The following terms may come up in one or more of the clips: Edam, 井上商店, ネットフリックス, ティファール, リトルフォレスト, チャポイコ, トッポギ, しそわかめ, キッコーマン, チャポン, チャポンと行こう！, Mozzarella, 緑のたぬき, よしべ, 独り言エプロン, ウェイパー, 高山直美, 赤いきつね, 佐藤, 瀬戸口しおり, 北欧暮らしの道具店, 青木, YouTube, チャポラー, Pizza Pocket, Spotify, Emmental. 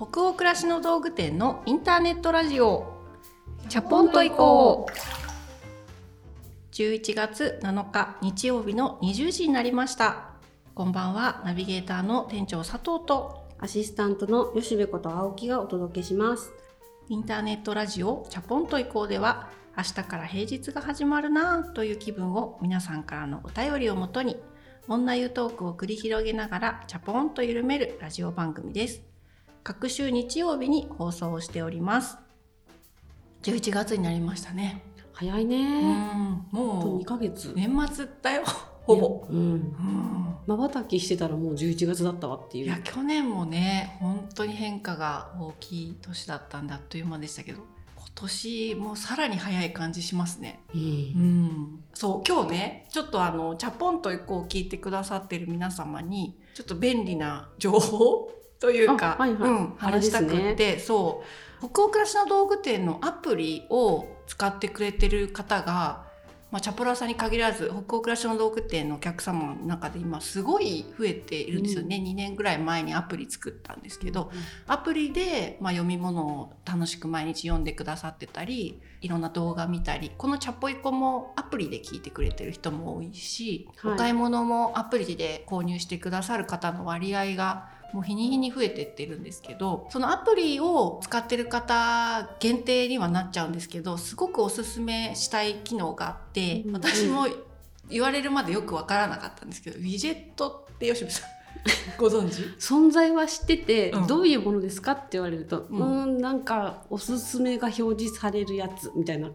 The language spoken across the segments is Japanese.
北欧暮らしの道具店のインターネットラジオチャポンと行こう。11月7日日曜日の20時になりました。こんばんは。ナビゲーターの店長佐藤とアシスタントの吉部こと青木がお届けします。インターネットラジオチャポンと行こうでは、明日から平日が始まるなという気分を皆さんからのお便りをもとに、女湯トークを繰り広げながらチャポンと緩めるラジオ番組です。各週日曜日に放送をしております。11月になりましたね。早いね。もう2ヶ月。年末だよ。ほぼ。瞬きしてたらもう11月だったわっていう。いや、去年もね、本当に変化が大きい年だったんだ、あっという間でしたけど、今年もさらに早い感じしますね。そう、今日ね、ちょっとチャポンと行こう聞いてくださってる皆様にちょっと便利な情報というか、話したくって、ね、そう、北欧暮らしの道具店のアプリを使ってくれてる方が、チャポラーさんに限らず北欧暮らしの道具店のお客様の中で今すごい増えているんですよね。2年ぐらい前にアプリ作ったんですけど、アプリで、読み物を楽しく毎日読んでくださってたり、いろんな動画見たり、このチャポイコもアプリで聞いてくれてる人も多いし、お買い物もアプリで購入してくださる方の割合がもう日に日に増えてってるんですけど、そのアプリを使ってる方限定にはなっちゃうんですけど、すごくおすすめしたい機能があって、私も言われるまでよくわからなかったんですけど、ウィジェットって吉部さんご存知？存在は知ってて、どういうものですかって言われると、なんかおすすめが表示されるやつみたいな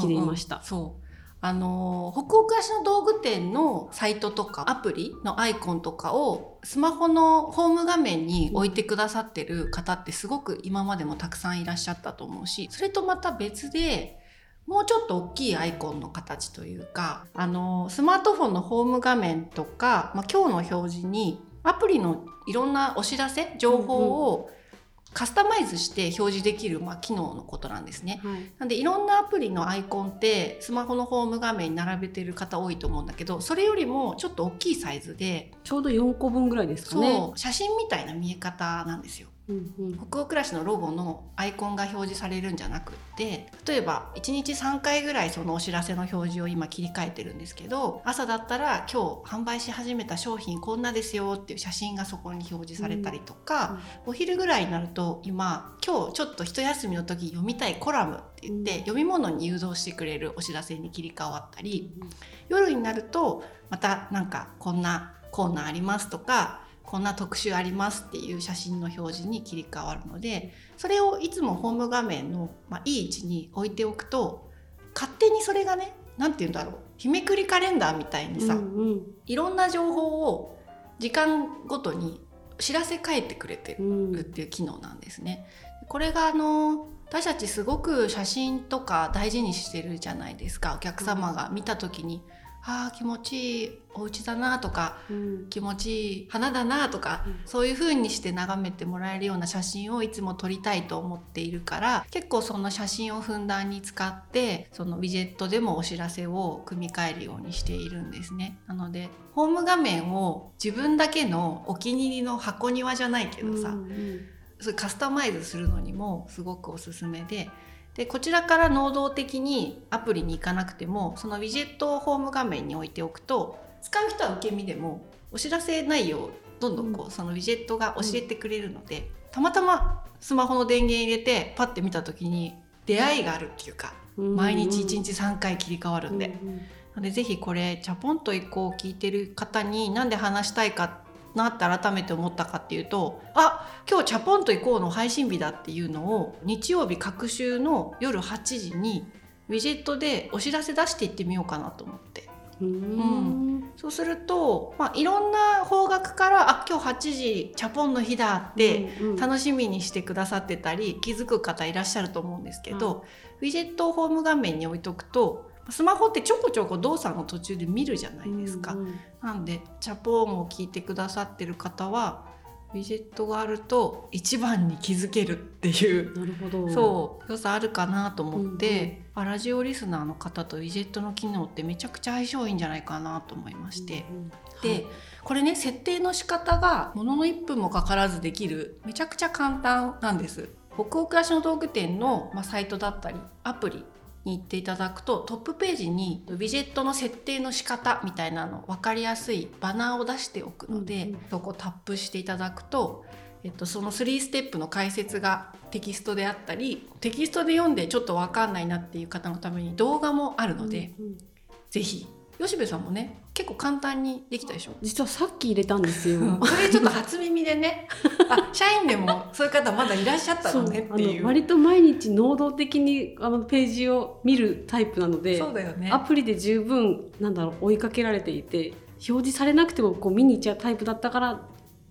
気でいました。そう。北欧暮らしの道具店のサイトとかアプリのアイコンとかをスマホのホーム画面に置いてくださってる方ってすごく今までもたくさんいらっしゃったと思うし、それとまた別でもうちょっと大きいアイコンの形というか、スマートフォンのホーム画面とか、今日の表示にアプリのいろんなお知らせ情報をカスタマイズして表示できる、機能のことなんですね。なんでいろんなアプリのアイコンってスマホのホーム画面に並べてる方多いと思うんだけど、それよりもちょっと大きいサイズでちょうど4個分ぐらいですかね。そう、写真みたいな見え方なんですよ。北欧暮らしのロゴのアイコンが表示されるんじゃなくって、例えば1日3回ぐらいそのお知らせの表示を今切り替えてるんですけど、朝だったら今日販売し始めた商品こんなですよっていう写真がそこに表示されたりとか、お昼ぐらいになると今日ちょっと一休みの時読みたいコラムって言って、読み物に誘導してくれるお知らせに切り替わったり、夜になるとまたなんかこんなコーナーありますとか、こんな特集ありますっていう写真の表示に切り替わるので、それをいつもホーム画面の、いい位置に置いておくと、勝手にそれがね、日めくりカレンダーみたいにさ、いろんな情報を時間ごとに知らせ変えてくれてるっていう機能なんですね。これが私たちすごく写真とか大事にしてるじゃないですか。お客様が見た時に、気持ちいいお家だなとか、気持ちいい花だなとか、そういう風にして眺めてもらえるような写真をいつも撮りたいと思っているから、結構その写真をふんだんに使って、そのウィジェットでもお知らせを組み替えるようにしているんですね。なのでホーム画面を自分だけのお気に入りの箱庭じゃないけどさ、それカスタマイズするのにもすごくおすすめで、こちらから能動的にアプリに行かなくても、そのウィジェットをホーム画面に置いておくと、使う人は受け身でもお知らせ内容をどんどんそのウィジェットが教えてくれるので、たまたまスマホの電源入れてパッて見た時に出会いがあるっていうか、毎日1日3回切り替わるんで、なのでぜひこれチャポンと行こう聞いてる方に、なんで話したいかなって改めて思ったかっていうと、今日チャポンと行こうの配信日だっていうのを日曜日各週の夜8時にウィジェットでお知らせ出していってみようかなと思って、そうすると、いろんな方角から、今日8時チャポンの日だって楽しみにしてくださってたり、気づく方いらっしゃると思うんですけど、ウィジェットをホーム画面に置いとくと、スマホってちょこちょこ動作の途中で見るじゃないですか。なんでチャポンを聞いてくださってる方は、ウィジェットがあると一番に気づけるっていう、なるほど、そう良さあるかなと思って、うんうん、ラジオリスナーの方とウィジェットの機能ってめちゃくちゃ相性いいんじゃないかなと思いまして、うんうん、で、はい、これね設定の仕方がものの1分もかからずできる、めちゃくちゃ簡単なんです。北欧暮らしの道具店の、サイトだったりアプリに行っていただくと、トップページにウィジェットの設定の仕方みたいなの分かりやすいバナーを出しておくので、うんうん、そこをタップしていただくと、その3ステップの解説がテキストであったり、テキストで読んでちょっと分かんないなっていう方のために動画もあるので、うんうん、ぜひ。吉部さんもね結構簡単にできたでしょ。実はさっき入れたんですよそれちょっと初耳でねあ、社員でもそういう方まだいらっしゃったのねっていう、割と毎日能動的にページを見るタイプなので、そうだよね、アプリで十分追いかけられていて、表示されなくても見に行っちゃうタイプだったから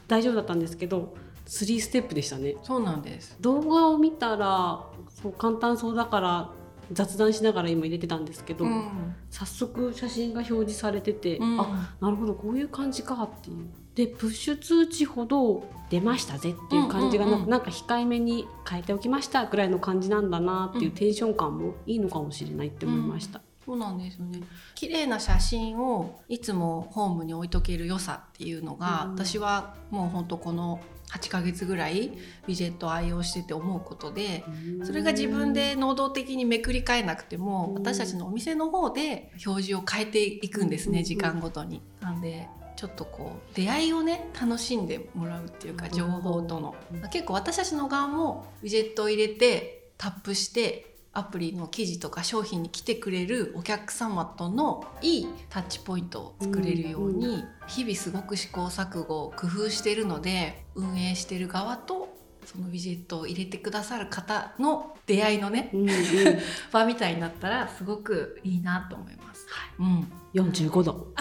大丈夫だったんですけど、3ステップでしたね。そうなんです。動画を見たらそう簡単そうだから雑談しながら今入れてたんですけど、うん、早速写真が表示されてて、うん、あ、なるほどこういう感じかっていう。でプッシュ通知ほど出ましたぜっていう感じがなく、うんうんうん、なんか控えめに変えておきましたぐらいの感じなんだなっていうテンション感もいいのかもしれないって思いました、うんうん、そうなんですよね。綺麗な写真をいつもホームに置いとける良さっていうのが、うん、私はもうほんとこの8ヶ月ぐらいウィジェットを愛用してて思うことで、それが自分で能動的にめくり変えなくても私たちのお店の方で表示を変えていくんですね、時間ごとに。なんでちょっとこう出会いをね楽しんでもらうっていうか、情報との結構私たちの側もウィジェットを入れてタップしてアプリの記事とか商品に来てくれるお客様とのいいタッチポイントを作れるように日々すごく試行錯誤工夫しているので、運営している側とそのウィジェットを入れてくださる方の出会いのね、うんうん、場みたいになったらすごくいいなと思います、はいうん、45度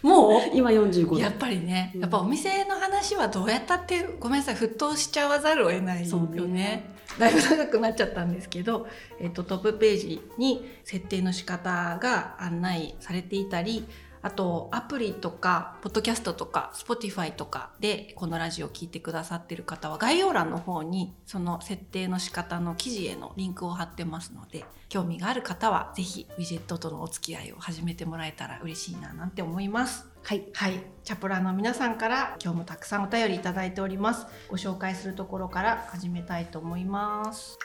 もう今45度。やっぱりね、やっぱお店の話はどうやったってごめんなさい沸騰しちゃわざるを得ないよね。だいぶ長くなっちゃったんですけど、トップページに設定の仕方が案内されていたり、あとアプリとかポッドキャストとか Spotify とかでこのラジオを聞いてくださってる方は概要欄の方にその設定の仕方の記事へのリンクを貼ってますので、興味がある方はぜひウィジェットとのお付き合いを始めてもらえたら嬉しいななんて思います。はい、はい、チャプラの皆さんから今日もたくさんお便りいただいております。ご紹介するところから始めたいと思います。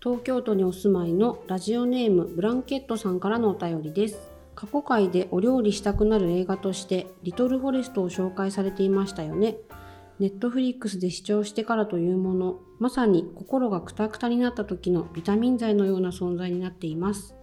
東京都にお住まいのラジオネームブランケットさんからのお便りです。過去回でお料理したくなる映画としてリトルフォレストを紹介されていましたよね。ネットフリックスで視聴してからというもの、まさに心がクタクタになった時のビタミン剤のような存在になっています。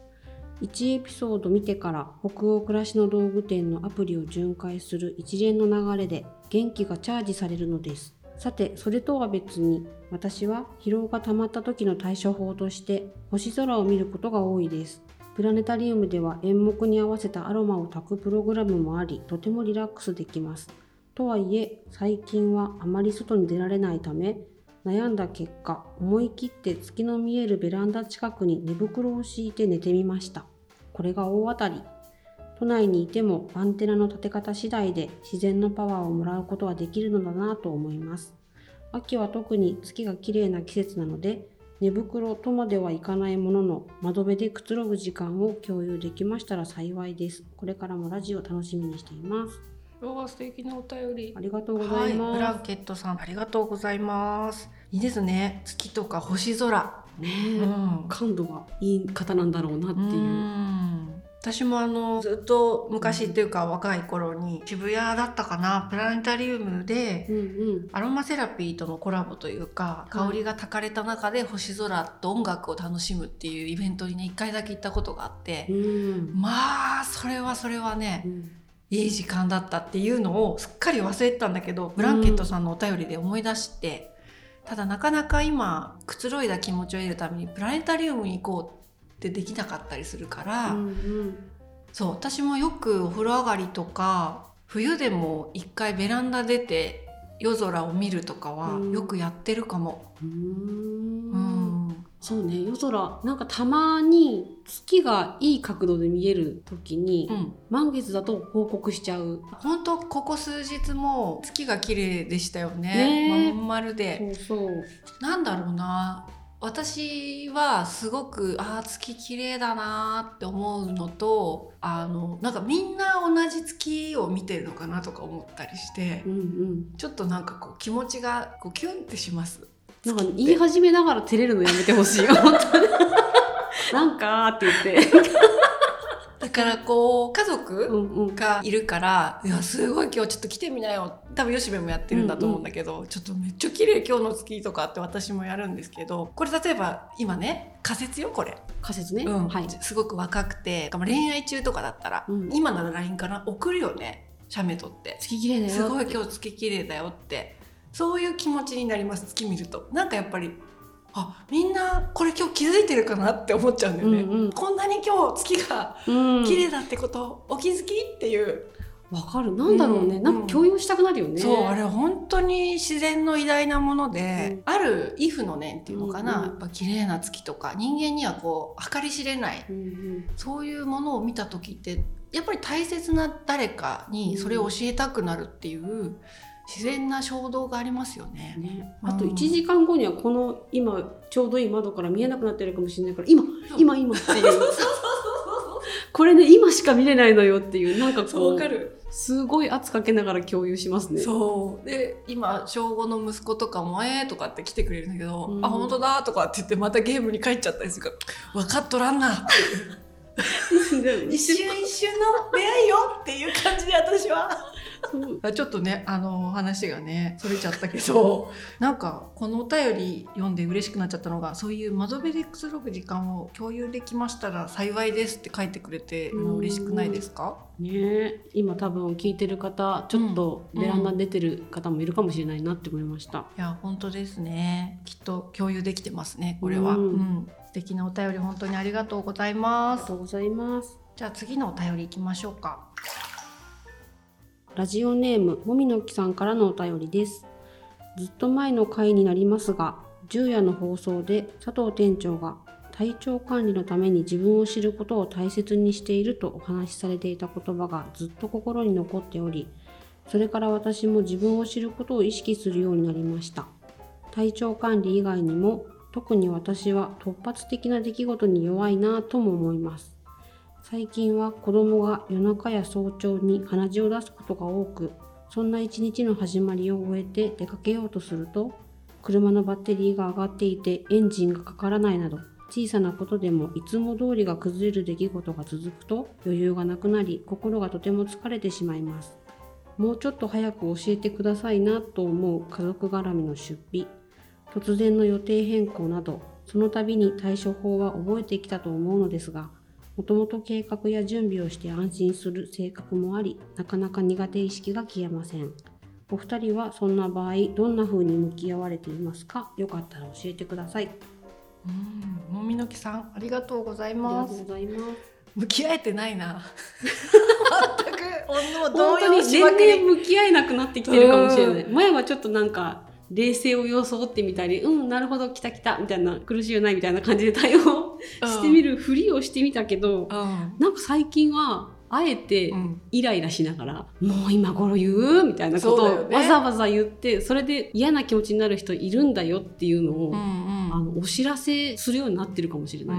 1エピソード見てから北欧暮らしの道具店のアプリを巡回する一連の流れで元気がチャージされるのです。さてそれとは別に私は疲労が溜まった時の対処法として星空を見ることが多いです。プラネタリウムでは演目に合わせたアロマを炊くプログラムもあり、とてもリラックスできます。とはいえ最近はあまり外に出られないため悩んだ結果、思い切って月の見えるベランダ近くに寝袋を敷いて寝てみました。これが大当たり。都内にいてもアンテナの立て方次第で自然のパワーをもらうことはできるのだなと思います。秋は特に月が綺麗な季節なので寝袋とまではいかないものの窓辺でくつろぐ時間を共有できましたら幸いです。これからもラジオ楽しみにしています。素敵なお便りありがとうございます、はい、ブランケットさんありがとうございます。いいですね、月とか星空ね、うん、感度がいい方なんだろうなっていう、うん、私もずっと昔っていうか若い頃に渋谷だったかな、プラネタリウムで、うんうん、アロマセラピーとのコラボというか、香りがたかれた中で星空と音楽を楽しむっていうイベントにね1回だけ行ったことがあって、うん、まあそれはね、うんいい時間だったっていうのをすっかり忘れてたんだけど、ブランケットさんのお便りで思い出して、うん、ただなかなか今くつろいだ気持ちを得るためにプラネタリウムに行こうってできなかったりするから、うんうん、そう私もよくお風呂上がりとか冬でも一回ベランダ出て夜空を見るとかはよくやってるかも、うん、うんそうね、夜空なんかたまに月がいい角度で見える時に、うん、満月だと報告しちゃう。ほんとここ数日も月が綺麗でしたよね、まん丸で。そうそう、なんだろうな、私はすごく月綺麗だなって思うのと、なんかみんな同じ月を見てるのかなとか思ったりして、うんうん、ちょっとなんかこう気持ちがこうキュンってします。なんか言い始めながら照れるのやめてほしいよ本当になんかって言ってだからこう家族がいるから、いやすごい今日ちょっと来てみなよ、多分よしべもやってるんだと思うんだけど、ちょっとめっちゃ綺麗今日の月とかって私もやるんですけど、これ例えば今ね、仮説よ、これ仮説ね、うん、はい、すごく若くて恋愛中とかだったら、今なら LINE かな、送るよね、写メ撮って月綺麗だよ、すごい今日月綺麗だよって、そういう気持ちになります。月見るとなんかやっぱりみんなこれ今日気づいてるかなって思っちゃうんだよね、うんうん、こんなに今日月が綺麗だってこと、お気づきっていう。わかる、なんだろうね、なんか共有したくなるよね、うん、そう、あれ本当に自然の偉大なもので、あるイフの念っていうのかな、やっぱ綺麗な月とか人間にはこう計り知れない、そういうものを見た時ってやっぱり大切な誰かにそれを教えたくなるっていう、自然な衝動がありますよね。あと1時間後にはこの今ちょうどいい窓から見えなくなってるかもしれないから、今っていうこれね今しか見れないのよっていう、なんかこう、わかる、すごい圧かけながら共有しますね。そうで、今小5の息子とかもとかって来てくれるんだけど、本当だとかって言ってまたゲームに帰っちゃったりするから、わかっとらんな一瞬一瞬の出会いよっていう感じで私はちょっとね、話がねそれちゃったけどなんかこのお便り読んで嬉しくなっちゃったのが、そういう窓辺でくつろぐ時間を共有できましたら幸いですって書いてくれて嬉しくないですかね。今多分聞いてる方、ちょっとベランダに出てる方もいるかもしれないなって思いました、いや本当ですね、きっと共有できてますねこれは、素敵なお便り本当にありがとうございます。ありがとうございます。じゃあ次のお便りいきましょうか。ラジオネームもみのきさんからのお便りです。ずっと前の回になりますが、10夜の放送で佐藤店長が体調管理のために自分を知ることを大切にしているとお話しされていた言葉がずっと心に残っており、それから私も自分を知ることを意識するようになりました。体調管理以外にも特に私は突発的な出来事に弱いなぁとも思います。最近は子供が夜中や早朝に鼻血を出すことが多く、そんな一日の始まりを終えて出かけようとすると、車のバッテリーが上がっていてエンジンがかからないなど、小さなことでもいつも通りが崩れる出来事が続くと余裕がなくなり、心がとても疲れてしまいます。もうちょっと早く教えてくださいなと思う家族絡みの出費、突然の予定変更など、その度に対処法は覚えてきたと思うのですが、もともと計画や準備をして安心する性格もあり、なかなか苦手意識が消えません。お二人はそんな場合、どんな風に向き合われていますか？よかったら教えてください。もみのきさん、ありがとうございます。ありがとうございます。向き合えてないな。全く本当に全然向き合えなくなってきてるかもしれない。前はちょっとなんか冷静を装ってみたり、なるほど来た来たみたいな、苦しいよないみたいな感じで対応してみるふりをしてみたけど、なんか最近はあえてイライラしながら、もう今頃言うみたいなことをわざわざ言って、それで嫌な気持ちになる人いるんだよっていうのを、お知らせするようになってるかもしれない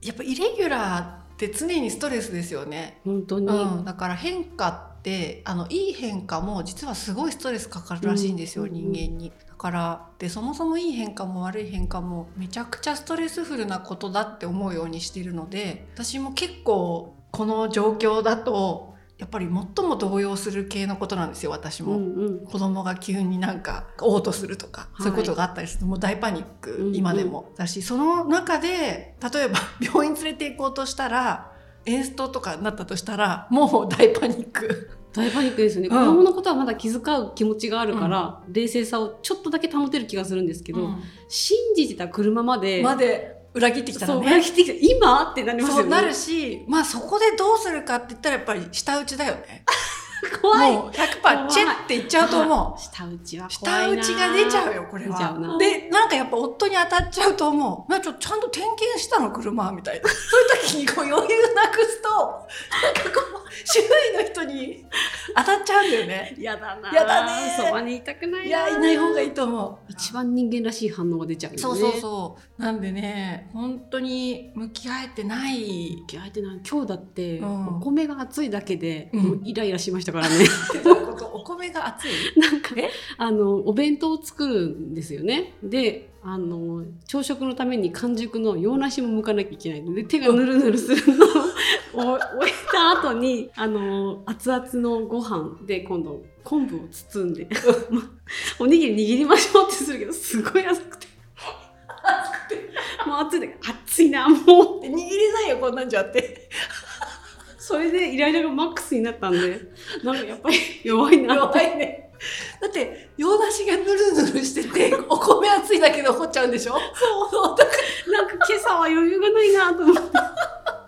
です、やっぱイレギュラーって常にストレスですよね本当に、だから変化で、いい変化も実はすごいストレスかかるらしいんですよ、人間に。だからで、そもそもいい変化も悪い変化もめちゃくちゃストレスフルなことだって思うようにしてるので、私も結構この状況だとやっぱり最も動揺する系のことなんですよ私も、子供が急になんか嘔吐するとか、そういうことがあったりするともう大パニック、今でもだし、その中で例えば病院連れて行こうとしたら、エンストとかになったとしたら、もう大パニック。大パニックですよね、子供のことはまだ気遣う気持ちがあるから、冷静さをちょっとだけ保てる気がするんですけど、信じてた車まで裏切ってきたらね、裏切ってきた今ってなりますよね。そうなるし、そこでどうするかって言ったらやっぱり舌打ちだよね怖い。もう 100% チェッっていっちゃうと思う。下打ちは怖いな。下打ちが出ちゃうよ、これは。で、なんかやっぱ夫に当たっちゃうと思う。まあ、ちゃんと点検したの、車みたいな。そういう時にこう余裕なくすと、なんかこう、周囲の人に当たっちゃうんだよね。嫌だな。嫌だね。そばにいたくないな。いや、いない方がいいと思う。一番人間らしい反応が出ちゃうよね。そうそうそう。なんでね、本当に向き合えてない。向き合えてない。今日だって、お米が熱いだけで、もうイライラしましたからね。お米が熱いなんかお弁当を作るんですよね。で朝食のために完熟の洋梨も剥かなきゃいけないので、手がぬるぬるするのを終えた後に熱々のご飯で今度昆布を包んでおにぎり握りましょうってするけど、すごい熱くてもう熱いだけど熱いなもうって握れないよ、こんなんじゃってそれでイライラがマックスになったんで、なんかやっぱり弱いな。弱いね。だって洋梨がぬるぬるしててお米熱いだけで怒っちゃうんでしょ。そう。だからなんか今朝は余裕がないなと思って。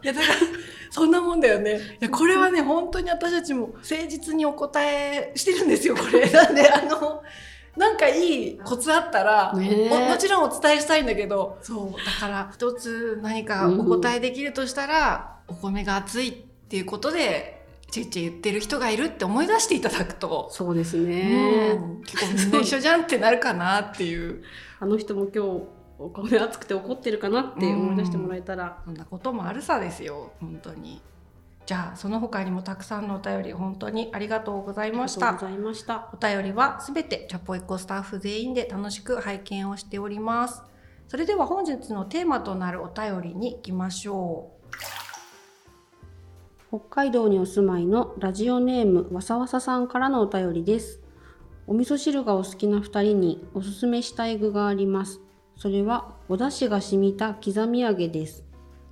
いやだからそんなもんだよね。いやこれはね本当に私たちも誠実にお答えしてるんですよこれ。なんでなんかいいコツあったら、ね、もちろんお伝えしたいんだけど、そうだから一つ何かお答えできるとしたら、お米が熱い。っていうことでちっちゃ言ってる人がいるって思い出していただくと、そうですね、結構みんな一緒じゃんってなるかなっていう。あの人も今日お米熱くて怒ってるかなって思い出してもらえたら、そんなこともあるさですよ本当に。じゃあその他にもたくさんのお便り本当にありがとうございました。お便りはすべてチャポエコスタッフ全員で楽しく拝見をしております。それでは本日のテーマとなるお便りに行きましょう。北海道にお住まいのラジオネームわさわささんからのお便りです。お味噌汁がお好きな2人におすすめしたい具があります。それはお出汁が染みた刻み揚げです。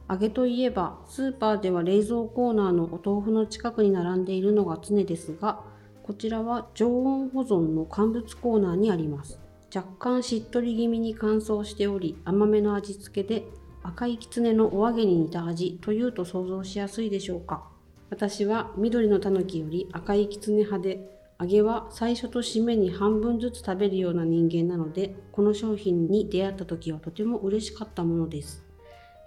揚げといえばスーパーでは冷蔵コーナーのお豆腐の近くに並んでいるのが常ですが、こちらは常温保存の乾物コーナーにあります。若干しっとり気味に乾燥しており、甘めの味付けで赤いきつねのお揚げに似た味というと想像しやすいでしょうか。私は緑のたぬきより赤いきつね派で、揚げは最初と締めに半分ずつ食べるような人間なので、この商品に出会った時はとても嬉しかったものです。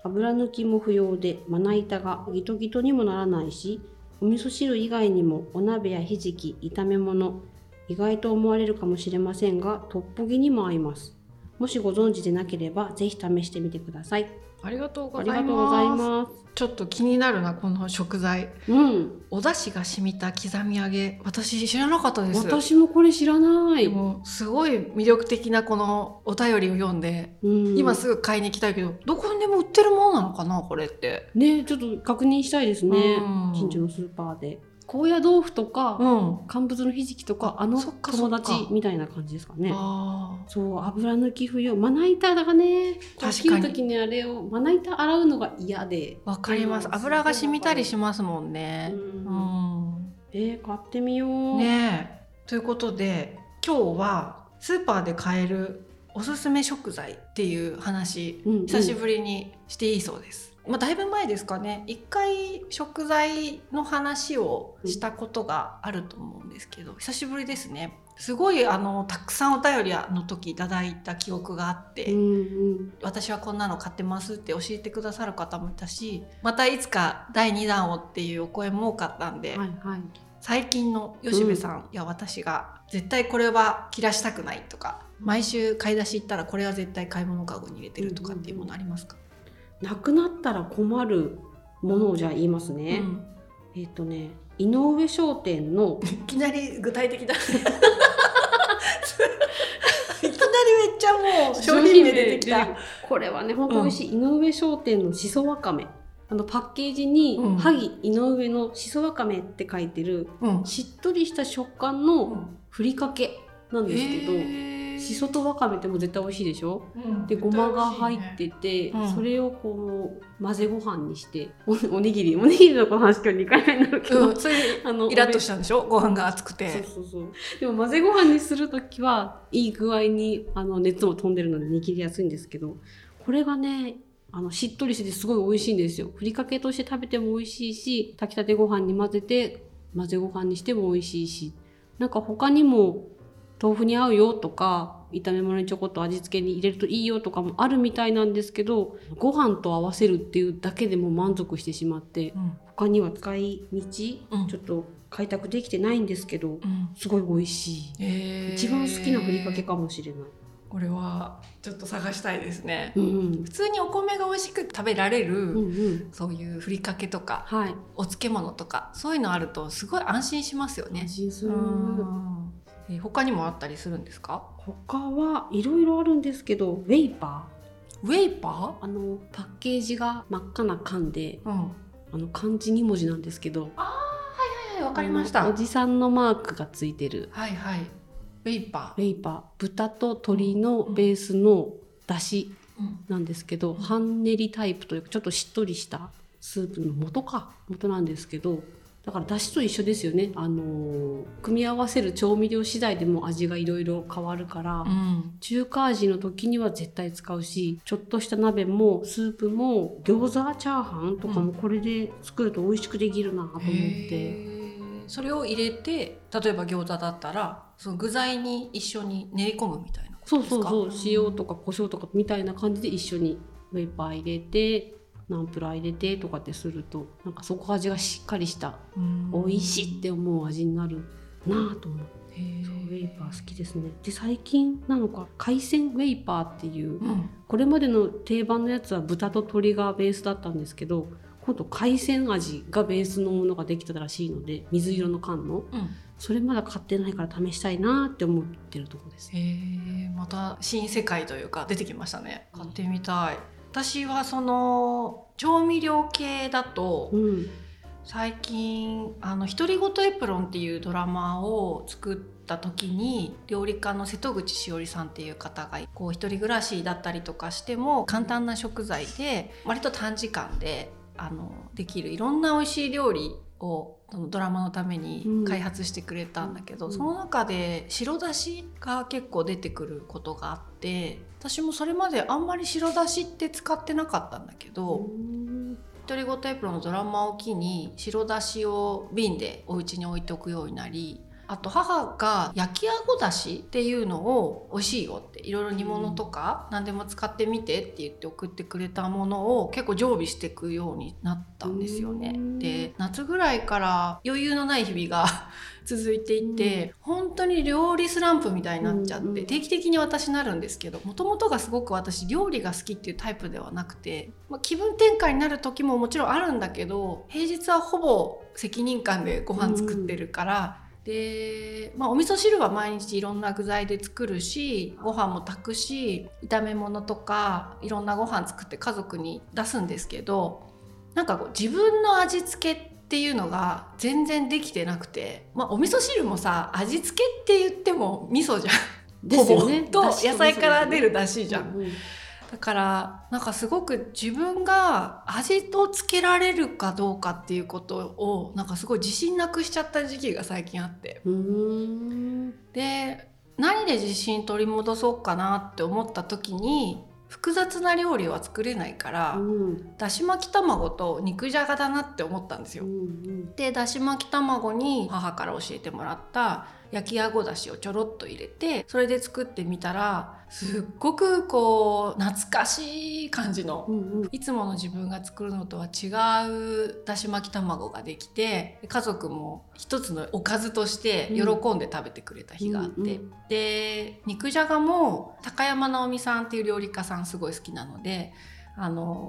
油抜きも不要で、まな板がギトギトにもならないし、お味噌汁以外にもお鍋やひじき、炒め物、意外と思われるかもしれませんがトッポギにも合います。もしご存知でなければぜひ試してみてください。ありがとうございます。ちょっと気になるなこの食材、お出汁が染みた刻み揚げ、私知らなかったです。私もこれ知らない。もうすごい魅力的なこのお便りを読んで、今すぐ買いに行きたいけど、どこにでも売ってるものなのかなこれってね。ちょっと確認したいですね、近所のスーパーで。高野豆腐とか、乾物のひじきとか、友達みたいな感じですかね。そう、油抜き不要。まな板がね、切る時にあれをまな板洗うのが嫌で。わかります。油が染みたりしますもんね。買ってみよう。ねえ。ということで、今日はスーパーで買えるおすすめ食材っていう話、久しぶりにしていいそうです。まあ、だいぶ前ですかね、一回食材の話をしたことがあると思うんですけど、久しぶりですね。すごいたくさんお便りの時いただいた記憶があって、私はこんなの買ってますって教えてくださる方もいたし、またいつか第2弾をっていうお声も多かったんで、最近の吉部さん、いや私が絶対これは切らしたくないとか、毎週買い出し行ったらこれは絶対買い物かごに入れてるとかっていうものありますか？なくなったら困るものをじゃあ言いますね、井上商店のいきなり具体的だねいきなりめっちゃもう商品名出てきた。これはね本当に美味しい、井上商店のしそわかめ、パッケージに萩井上のしそわかめって書いてる、しっとりした食感のふりかけなんですけど、しそとわかめっても絶対美味しいでしょ、でごまが入ってて、それをこう混ぜご飯にして、おにぎりのご飯しか2回目になるけど、それイラッとしたんでしょ、ご飯が熱くて。そうでも混ぜご飯にするときはいい具合に熱も飛んでるので握りやすいんですけど、これがねしっとりしててすごい美味しいんですよ。ふりかけとして食べても美味しいし、炊きたてご飯に混ぜて混ぜご飯にしても美味しいし、なんか他にも豆腐に合うよとか炒め物にちょこっと味付けに入れるといいよとかもあるみたいなんですけど、ご飯と合わせるっていうだけでも満足してしまって、うん、他には使い道、うん、ちょっと開拓できてないんですけど、うん、すごい美味しい、一番好きなふりかけかもしれない。これはちょっと探したいですね、うんうん、普通にお米が美味しく食べられる、うんうん、そういうふりかけとか、はい、お漬物とかそういうのあるとすごい安心しますよね。安心する。他にもあったりするんですか？他はいろいろあるんですけど、ウェイパーパッケージが真っ赤な缶で、うん、漢字2文字なんですけど、あー、はいはいはい、わかりました。おじさんのマークがついてる、はいはい、ウェイパー、豚と鶏のベースのだしなんですけど、うんうん、半練りタイプというかちょっとしっとりしたスープの元なんですけど、だからだしと一緒ですよね。組み合わせる調味料次第でも味がいろいろ変わるから、うん、中華味の時には絶対使うし、ちょっとした鍋もスープも餃子チャーハンとかもこれで作ると美味しくできるなと思って、それを入れて、例えば餃子だったらその具材に一緒に練り込むみたいなことですか？そう、塩とか胡椒とかみたいな感じで一緒にウェイパー入れてナンプラー入れてとかってすると、なんかそこ味がしっかりした美味しいって思う味になるなと思って、ウェイパー好きですね。で、最近なのか海鮮ウェイパーっていう、うん、これまでの定番のやつは豚と鶏がベースだったんですけど、今度海鮮味がベースのものができたらしいので、水色の缶の、うん、それまだ買ってないから試したいなって思ってるところです。また新世界というか出てきましたね。買ってみたい。私はその調味料系だと、うん、最近独り言エプロンっていうドラマを作った時に、料理家の瀬戸口しおりさんっていう方がこう一人暮らしだったりとかしても簡単な食材で割と短時間でできるいろんな美味しい料理をドラマのために開発してくれたんだけど、うん、その中で白だしが結構出てくることがあって、私もそれまであんまり白だしって使ってなかったんだけど、独り言エプロンのドラマを機に白だしを瓶でお家に置いておくようになり、あと母が焼きあごだしっていうのを美味しいよっていろいろ煮物とか何でも使ってみてって言って送ってくれたものを結構常備していくようになったんですよね。で、夏ぐらいから余裕のない日々が続いていて、本当に料理スランプみたいになっちゃって、定期的に私なるんですけど、もともとがすごく私料理が好きっていうタイプではなくて、まあ、気分転換になる時ももちろんあるんだけど、平日はほぼ責任感でご飯作ってるからで、まあ、お味噌汁は毎日いろんな具材で作るし、ご飯も炊くし、炒め物とかいろんなご飯作って家族に出すんですけど、なんかこう自分の味付けっていうのが全然できてなくて、まあ、お味噌汁もさ、味付けって言っても味噌じゃんですよねと野菜から出る出汁じゃん、うんうん、だからなんかすごく自分が味をつけられるかどうかっていうことをなんかすごい自信なくしちゃった時期が最近あって、で、何で自信取り戻そうかなって思った時に、複雑な料理は作れないから、うん、だし巻き卵と肉じゃがだなって思ったんですよ、うんうん、で、だし巻き卵に母から教えてもらった焼きあごだしをちょろっと入れて、それで作ってみたら、すっごくこう懐かしい感じの、うんうん、いつもの自分が作るのとは違うだし巻き卵ができて、家族も一つのおかずとして喜んで食べてくれた日があって、うんうんうん、で、肉じゃがも高山直美さんっていう料理家さんすごい好きなので、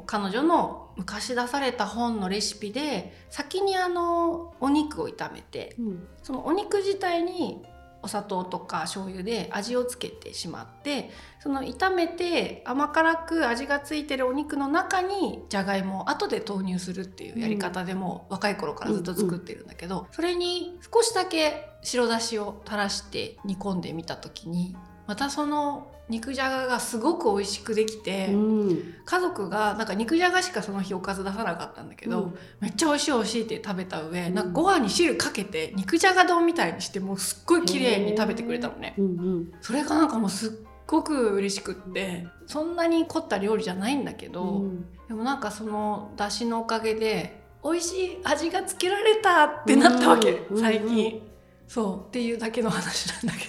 彼女の昔出された本のレシピで先にお肉を炒めて、うん、そのお肉自体にお砂糖とか醤油で味をつけてしまって、その炒めて甘辛く味がついてるお肉の中にじゃがいもを後で投入するっていうやり方でも、うん、若い頃からずっと作ってるんだけど、うんうん、それに少しだけ白だしを垂らして煮込んでみた時に、またその肉じゃががすごく美味しくできて、うん、家族がなんか肉じゃがしかその日おかず出さなかったんだけど、うん、めっちゃ美味しいって食べた上、うん、なんかご飯に汁かけて肉じゃが丼みたいにして、もうすっごい綺麗に食べてくれたのね、うんうん、それがなんかもうすっごく嬉しくって、うん、そんなに凝った料理じゃないんだけど、うん、でもなんかその出汁のおかげで美味しい味がつけられたってなったわけ、うんうん、最近そうっていうだけの話なんだけ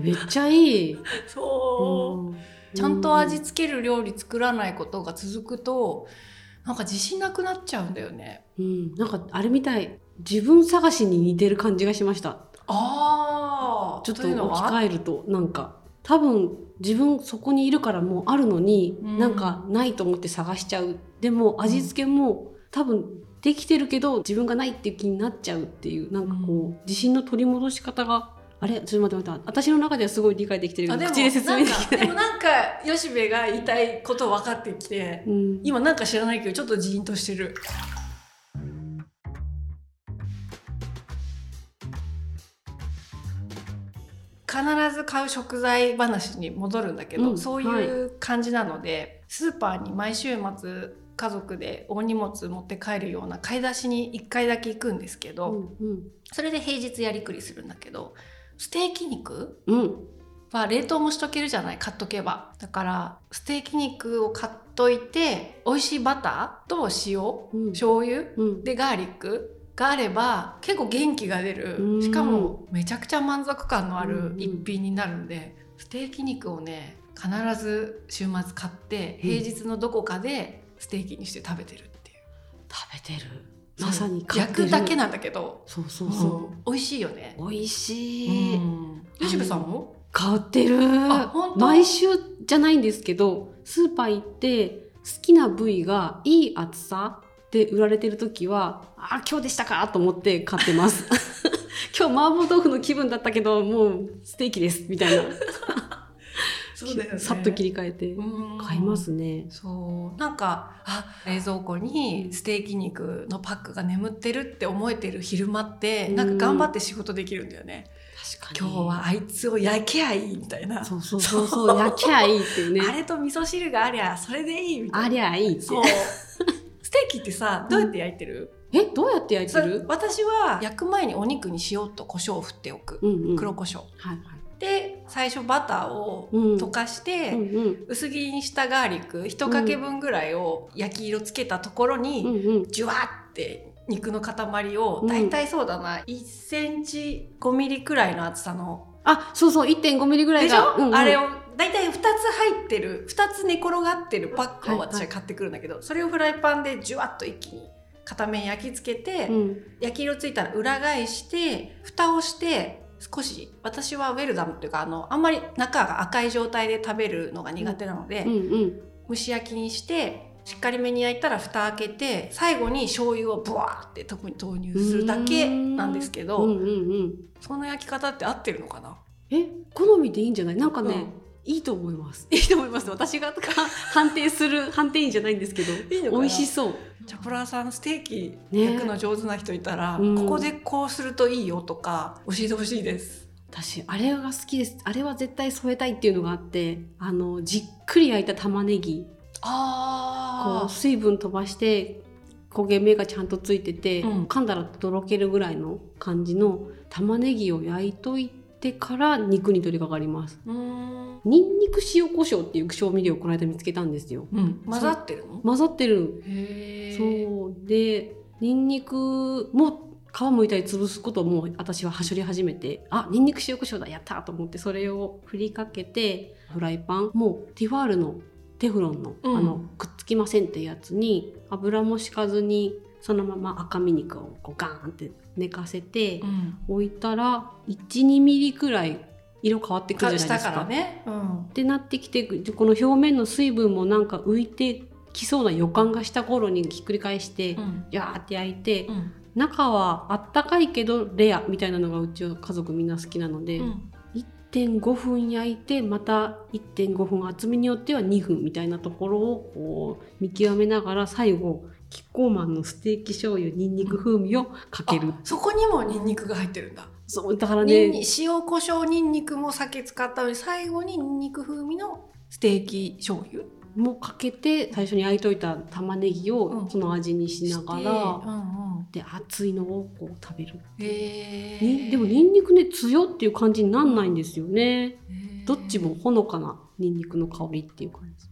どめっちゃいいそう、うん、ちゃんと味つける料理作らないことが続くとなんか自信なくなっちゃうんだよね、うん、なんかあれみたい自分探しに似てる感じがしました。ああ、ちょっと置き換えるとなんか多分自分そこにいるからもうあるのに、うん、なんかないと思って探しちゃう。でも味付けも多分できてるけど自分がないっていう気になっちゃうっていうなんかこう、うん、自信の取り戻し方があれちょっと待って私の中ではすごい理解できてるけど口で説明できない。でもなんか吉部が言いたいこと分かってきて、うん、今なんか知らないけどちょっとジーンとしてる。必ず買う食材話に戻るんだけど、うん、そういう感じなので、はい、スーパーに毎週末家族で大荷物持って帰るような買い出しに1回だけ行くんですけど、うんうん、それで平日やりくりするんだけどステーキ肉は冷凍もしとけるじゃない買っとけば。だからステーキ肉を買っといて美味しいバターと塩、うん、醤油、うん、でガーリックがあれば結構元気が出る。しかもめちゃくちゃ満足感のある一品になるんで、うん、ステーキ肉をね必ず週末買って平日のどこかでステーキにして食べてるっていう。食べてるまさに買ってる焼くだけなんだけどそう、うん、美味しいよね。美味しい、うん、吉部さんも買ってる。あ、本当？毎週じゃないんですけどスーパー行って好きな部位がいい厚さで売られてる時はあ今日でしたかと思って買ってます今日麻婆豆腐の気分だったけどもうステーキですみたいなそうだよね、さっと切り替えて買いますね。そうなんかあ冷蔵庫にステーキ肉のパックが眠ってるって思えてる昼間ってなんか頑張って仕事できるんだよね。確かに今日はあいつを焼けばいいみたいな。そうそうそうそう焼けばいいっていうねあれと味噌汁がありゃそれでいいみたいな。ありゃいいってそうステーキってさどうやって焼いてる？うん、どうやって焼いてる？私は焼く前にお肉に塩と胡椒を振っておく、うんうん、黒胡椒、はいはい、で最初バターを溶かして、うんうんうん、薄切りにしたガーリック1かけ分ぐらいを焼き色つけたところに、うんうん、ジュワーって肉の塊をだいたいそうだな、うん、1センチ5ミリくらいの厚さのあ、そうそう 1.5 ミリぐらいが、うんうん、あれをだいたい2つ入ってる2つ寝転がってるパックを私は買ってくるんだけど、はいはい、それをフライパンでジュワッと一気に片面焼き付けて、うん、焼き色ついたら裏返して蓋をして少し私はウェルダムっていうかあんまり中が赤い状態で食べるのが苦手なので、うんうん、蒸し焼きにしてしっかりめに焼いたら蓋開けて最後に醤油をブワーって特に投入するだけなんですけど、うんうんうん、その焼き方って合ってるのかな？好みでいいんじゃない？なんかね、うんいいと思います。いいと思います。私が判定する判定員じゃないんですけど、いいのかな？美味しそう。チャプラーさんステーキ焼くの上手な人いたら、ね、ここでこうするといいよとか教えてほしいです。私あれが好きです。あれは絶対添えたいっていうのがあって、じっくり焼いた玉ねぎ、こう水分飛ばして焦げ目がちゃんとついてて、うん、噛んだらとろけるぐらいの感じの玉ねぎを焼いといて。でから肉に取り掛かります。ニンニク塩コショウっていう調味料をこの間見つけたんですよ、うん、混ざってるの？混ざってる。へー。そうでニンニクも皮むいたり潰すことも私ははしょり始めてあニンニク塩コショウだやったと思ってそれを振りかけてフライパンもティファールのテフロンの、うん、くっつきませんっていうやつに油も敷かずにそのまま赤身肉をこうガーンって寝かせて置いたら 1,2 ミリくらい色変わってくるじゃないですか。下からね、うん、ってなってきてこの表面の水分もなんか浮いてきそうな予感がした頃にひっくり返してジャーって焼いて、うん、中はあったかいけどレアみたいなのがうちは家族みんな好きなので、うん、1.5 分焼いてまた 1.5 分厚みによっては2分みたいなところをこう見極めながら最後キッコーマンのステーキ醤油ニンニク風味をかける、うん、そこにもニンニクが入ってるんだ。そうだからね塩コショウニンニクも酒使ったのに最後にニンニク風味のステーキ醤油もかけて最初に焼いといた玉ねぎをその味にしながら、うんうん、で熱いのをこう食べる、でもニンニクね強っていう感じになんないんですよね、どっちもほのかなニンニクの香りっていう感じ。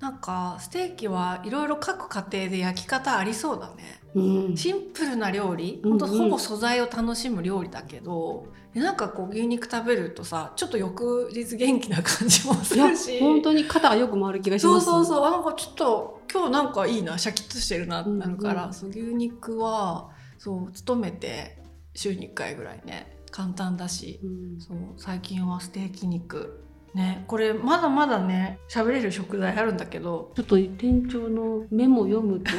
なんかステーキはいろいろ各家庭で焼き方ありそうだね、うん、シンプルな料理、ほんとほぼ素材を楽しむ料理だけど、うんうん、なんかこう牛肉食べるとさ、ちょっと翌日元気な感じもするし、本当に肩がよく回る気がします。そうそうそう、なんかちょっと今日なんかいいな、シャキッとしてるなってなるから、うんうん、そう牛肉はそう勤めて週に1回ぐらいね、簡単だし、うん、そう最近はステーキ肉ね、これまだまだね喋れる食材あるんだけど、ちょっと店長のメモ読むと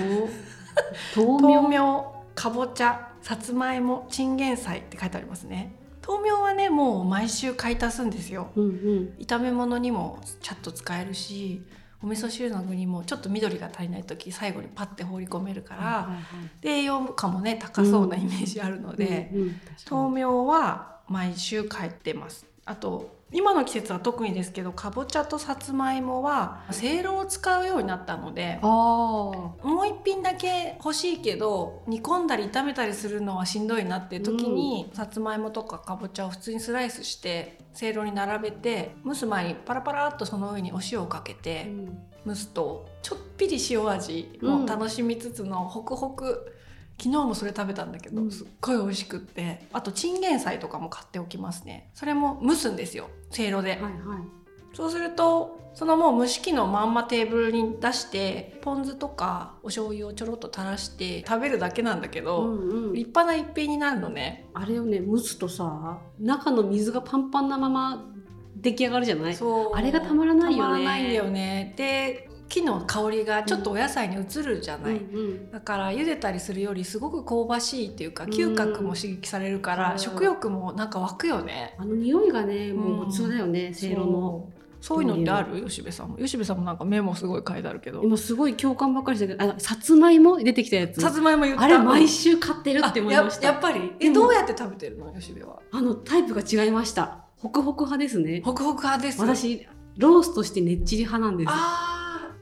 豆苗、かぼちゃ、さつまいも、チンゲン菜って書いてありますね。豆苗はねもう毎週買い足すんですよ、うんうん、炒め物にもちゃっと使えるし、お味噌汁の具にもちょっと緑が足りない時最後にパッて放り込めるから、はいはいはい、で栄養価もね高そうなイメージあるので、うんうんうん、豆苗は毎週買ってます。あと今の季節は特にですけど、かぼちゃとさつまいもはせいろを使うようになったので、もう一品だけ欲しいけど煮込んだり炒めたりするのはしんどいなっていう時に、うん、さつまいもとかかぼちゃを普通にスライスしてせいろに並べて蒸す前にパラパラっとその上にお塩をかけて蒸すと、ちょっぴり塩味も楽しみつつのホクホク、昨日もそれ食べたんだけど、すっごい美味しくって。あとチンゲン菜とかも買っておきますね。それも蒸すんですよ、せいろで、はいはい、そうするとそのもう蒸し器のまんまテーブルに出して、ポン酢とかお醤油をちょろっと垂らして食べるだけなんだけど、うんうん、立派な一品になるのね。あれをね蒸すとさ、中の水がパンパンなまま出来上がるじゃない。そう、あれがたまらないよね。たまらないよね。で木の香りがちょっとお野菜に移るじゃない、うんうん、だから茹でたりするよりすごく香ばしいっていうか、嗅覚も刺激されるから、うん、食欲もなんか湧くよね。あの匂いがねもう普通だよね、せいろの。そういうのってある？吉部さんも。吉部さんもなんかメモすごい書いてあるけど、今すごい共感ばっかりしたけど、さつまいも出てきたやつ、さつまいも言った、あれ毎週買ってるって思いました。 やっぱりどうやって食べてるの？吉部はあのタイプが違いました。ホクホク派ですね。ホクホク派です。私ローストしてねっちり派なんです。あー、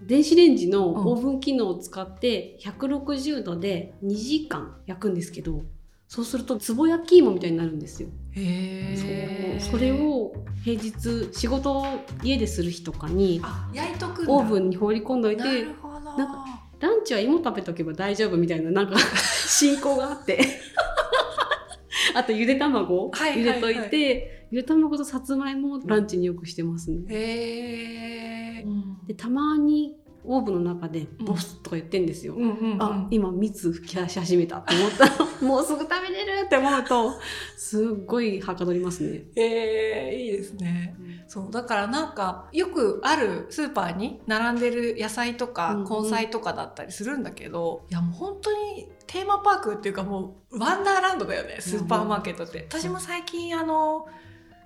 電子レンジのオーブン機能を使って160度で2時間焼くんですけど、そうするとつぼ焼き芋みたいになるんですよ。へー。そう、それを平日仕事を家でする日とかに焼いとくんだ。オーブンに放り込んどいて、なるほど、なんかランチは芋食べとけば大丈夫みたいな、なんか信仰があってあとゆで卵、はいはいはい、ゆでといて、ゆで卵とさつまいもをランチによくしてますね。へー、うん。でたまにオーブンの中でボスとか言ってんですよ、うんうんうんうん、あ、今蜜吹き出し始めたって思ったのもうすぐ食べれるって思うとすっごいはかどりますね。いいですね、うん、そうだからなんかよくあるスーパーに並んでる野菜とか根菜とかだったりするんだけど、うんうん、いやもう本当にテーマパークっていうか、もうワンダーランドだよね、スーパーマーケットって、うん、私も最近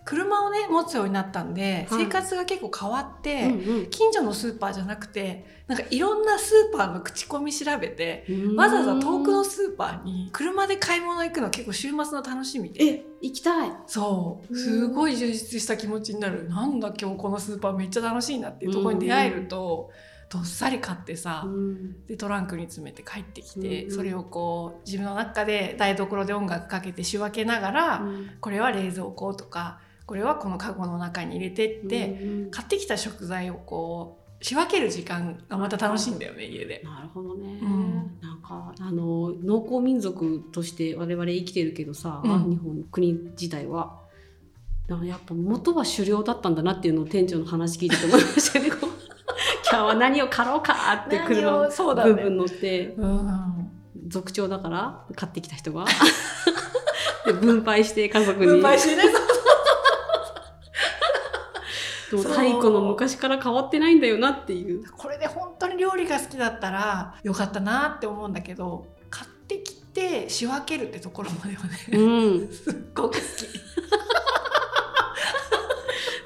車をね持つようになったんで、生活が結構変わって、うんうん、近所のスーパーじゃなくて、なんかいろんなスーパーの口コミ調べて、わざわざ遠くのスーパーに車で買い物行くのは結構週末の楽しみで、行きたい。そう、すごい充実した気持ちになる。なんだ今日このスーパーめっちゃ楽しいなっていうところに出会えると、どっさり買ってさ、でトランクに詰めて帰ってきて、それをこう自分の中で台所で音楽かけて仕分けながら、これは冷蔵庫とか、これはこのカゴの中に入れてって、うんうん、買ってきた食材をこう仕分ける時間がまた楽しいんだよね、家で。なるほどね、うん、なんか農耕民族として我々生きてるけどさ、うん、日本国自体はだからやっぱ元は狩猟だったんだなっていうのを店長の話聞いてて思いましたけど今日は何を狩ろうかって車の部分乗って、うん、族長だから買ってきた人がで分配して家族に分配してね太古の昔から変わってないんだよなっていう。これで本当に料理が好きだったらよかったなって思うんだけど、買ってきて仕分けるってところまではね、うん、すっごく好き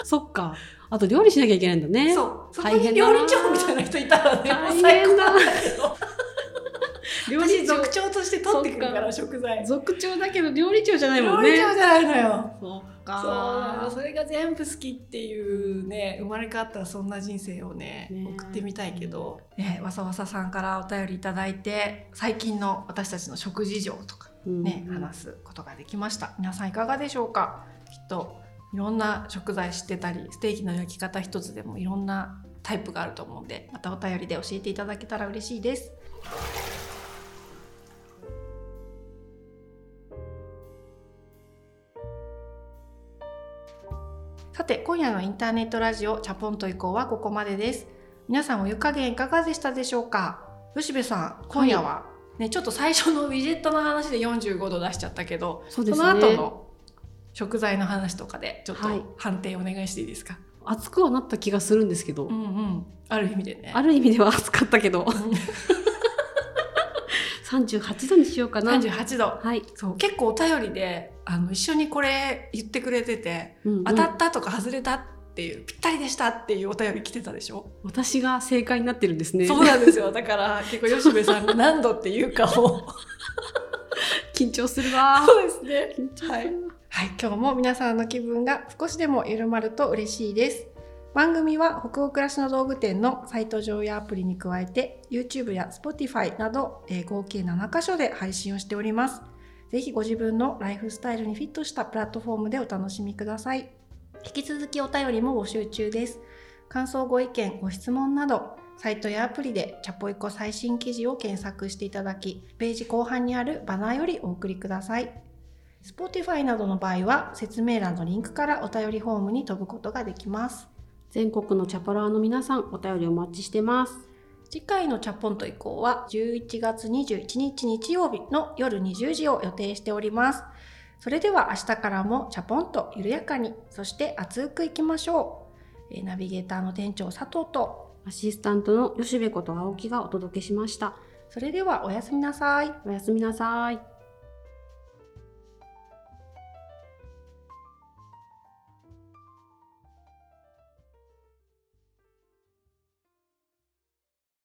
そっか、あと料理しなきゃいけないんだね。そう、そこに料理長みたいな人いたらね、もう最高なんだけど私族長として取ってくるから食材。族長だけど料理長じゃないもんね。料理長じゃないのよ。そうか。そう、それが全部好きっていうね、生まれ変わったらそんな人生を ね送ってみたいけど、ね、わさわささんからお便りいただいて、最近の私たちの食事情とかね、うんうん、話すことができました。皆さんいかがでしょうか。きっといろんな食材知ってたり、ステーキの焼き方一つでもいろんなタイプがあると思うんで、またお便りで教えていただけたら嬉しいです。さて、今夜のインターネットラジオチャポンと以降はここまでです。皆さんお湯加減いかがでしたでしょうか。吉部さん、今夜は、ね、ちょっと最初のウィジェットの話で45度出しちゃったけど、 そうですね、その後の食材の話とかでちょっと判定お願いしていいですか。はい、熱くはなった気がするんですけど、うんうん、ある意味でね、ある意味では熱かったけど38度にしようかな。38度、はい、そう結構お便りで一緒にこれ言ってくれてて、うんうん、当たったとか外れたっていうぴったりでしたっていうお便り来てたでしょ。私が正解になってるんですね。そうなんですよ。だから結構吉部さんが何度っていうかを緊張するわ。そうですね、緊張するわ、はいはい、今日も皆さんの気分が少しでも緩まると嬉しいです。番組は北欧暮らしの道具店のサイト上やアプリに加えて YouTube や Spotify など、合計7カ所で配信をしております。ぜひご自分のライフスタイルにフィットしたプラットフォームでお楽しみください。引き続きお便りも募集中です。感想、ご意見、ご質問などサイトやアプリでチャポイコ最新記事を検索していただき、ページ後半にあるバナーよりお送りください。Spotify などの場合は説明欄のリンクからお便りフォームに飛ぶことができます。全国のチャポラーの皆さん、お便りお待ちしてます。次回のチャポンと以降は11月21日日曜日の夜20時を予定しております。それでは明日からもチャポンと緩やかに、そして熱くいきましょう。ナビゲーターの店長佐藤とアシスタントの吉部こと青木がお届けしました。それではおやすみなさい。おやすみなさい。